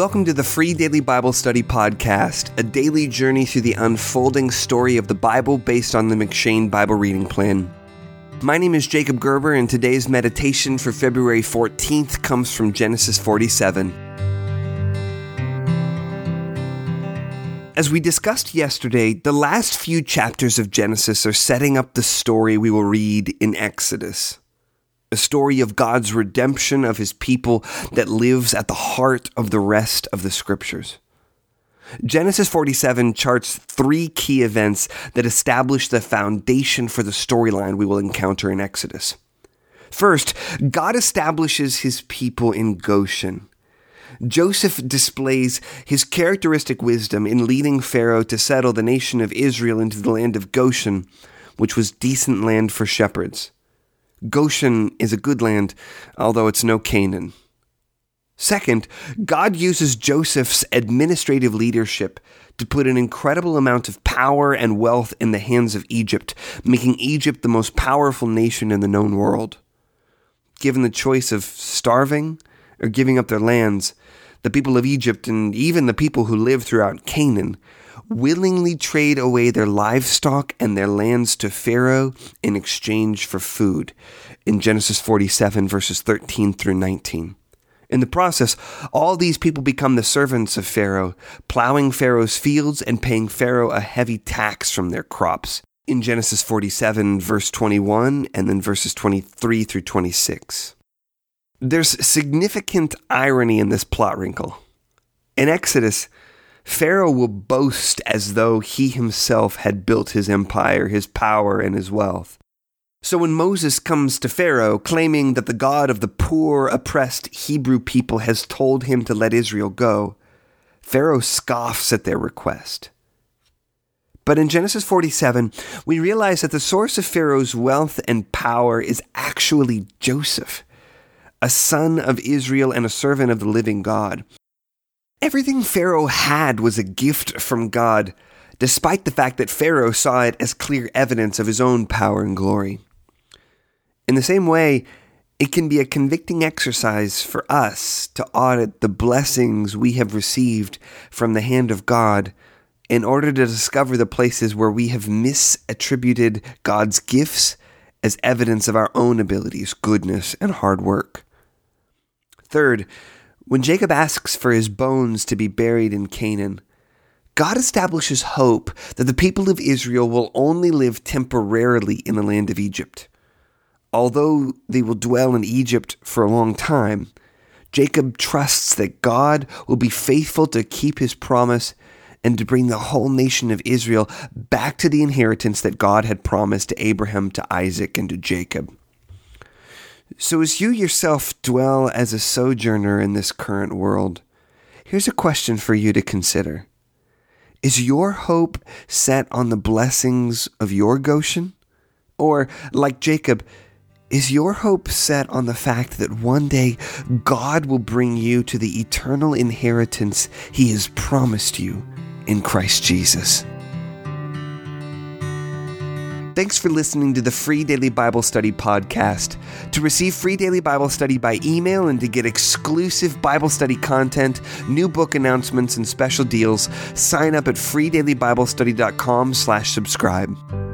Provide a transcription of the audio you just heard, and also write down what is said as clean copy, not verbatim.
Welcome to the Free Daily Bible Study Podcast, a daily journey through the unfolding story of the Bible based on the McShane Bible reading plan. My name is Jacob Gerber, and today's meditation for February 14th comes from Genesis 47. As we discussed yesterday, the last few chapters of Genesis are setting up the story we will read in Exodus. A story of God's redemption of his people that lives at the heart of the rest of the scriptures. Genesis 47 charts three key events that establish the foundation for the storyline we will encounter in Exodus. First, God establishes his people in Goshen. Joseph displays his characteristic wisdom in leading Pharaoh to settle the nation of Israel into the land of Goshen, which was decent land for shepherds. Goshen is a good land, although it's no Canaan. Second, God uses Joseph's administrative leadership to put an incredible amount of power and wealth in the hands of Egypt, making Egypt the most powerful nation in the known world. Given the choice of starving or giving up their lands, the people of Egypt and even the people who live throughout Canaan willingly trade away their livestock and their lands to Pharaoh in exchange for food in Genesis 47 verses 13 through 19. In the process, all these people become the servants of Pharaoh, plowing Pharaoh's fields and paying Pharaoh a heavy tax from their crops in Genesis 47 verse 21 and then verses 23 through 26. There's significant irony in this plot wrinkle. In Exodus, Pharaoh will boast as though he himself had built his empire, his power, and his wealth. So when Moses comes to Pharaoh claiming that the God of the poor, oppressed Hebrew people has told him to let Israel go, Pharaoh scoffs at their request. But in Genesis 47, we realize that the source of Pharaoh's wealth and power is actually Joseph, a son of Israel and a servant of the living God. Everything Pharaoh had was a gift from God, despite the fact that Pharaoh saw it as clear evidence of his own power and glory. In the same way, it can be a convicting exercise for us to audit the blessings we have received from the hand of God in order to discover the places where we have misattributed God's gifts as evidence of our own abilities, goodness, and hard work. Third, when Jacob asks for his bones to be buried in Canaan, God establishes hope that the people of Israel will only live temporarily in the land of Egypt. Although they will dwell in Egypt for a long time, Jacob trusts that God will be faithful to keep his promise and to bring the whole nation of Israel back to the inheritance that God had promised to Abraham, to Isaac, and to Jacob. So as you yourself dwell as a sojourner in this current world, here's a question for you to consider. Is your hope set on the blessings of your Goshen? Or, like Jacob, is your hope set on the fact that one day God will bring you to the eternal inheritance he has promised you in Christ Jesus? Thanks for listening to the Free Daily Bible Study Podcast. To receive Free Daily Bible Study by email and to get exclusive Bible study content, new book announcements, and special deals, sign up at freedailybiblestudy.com/subscribe.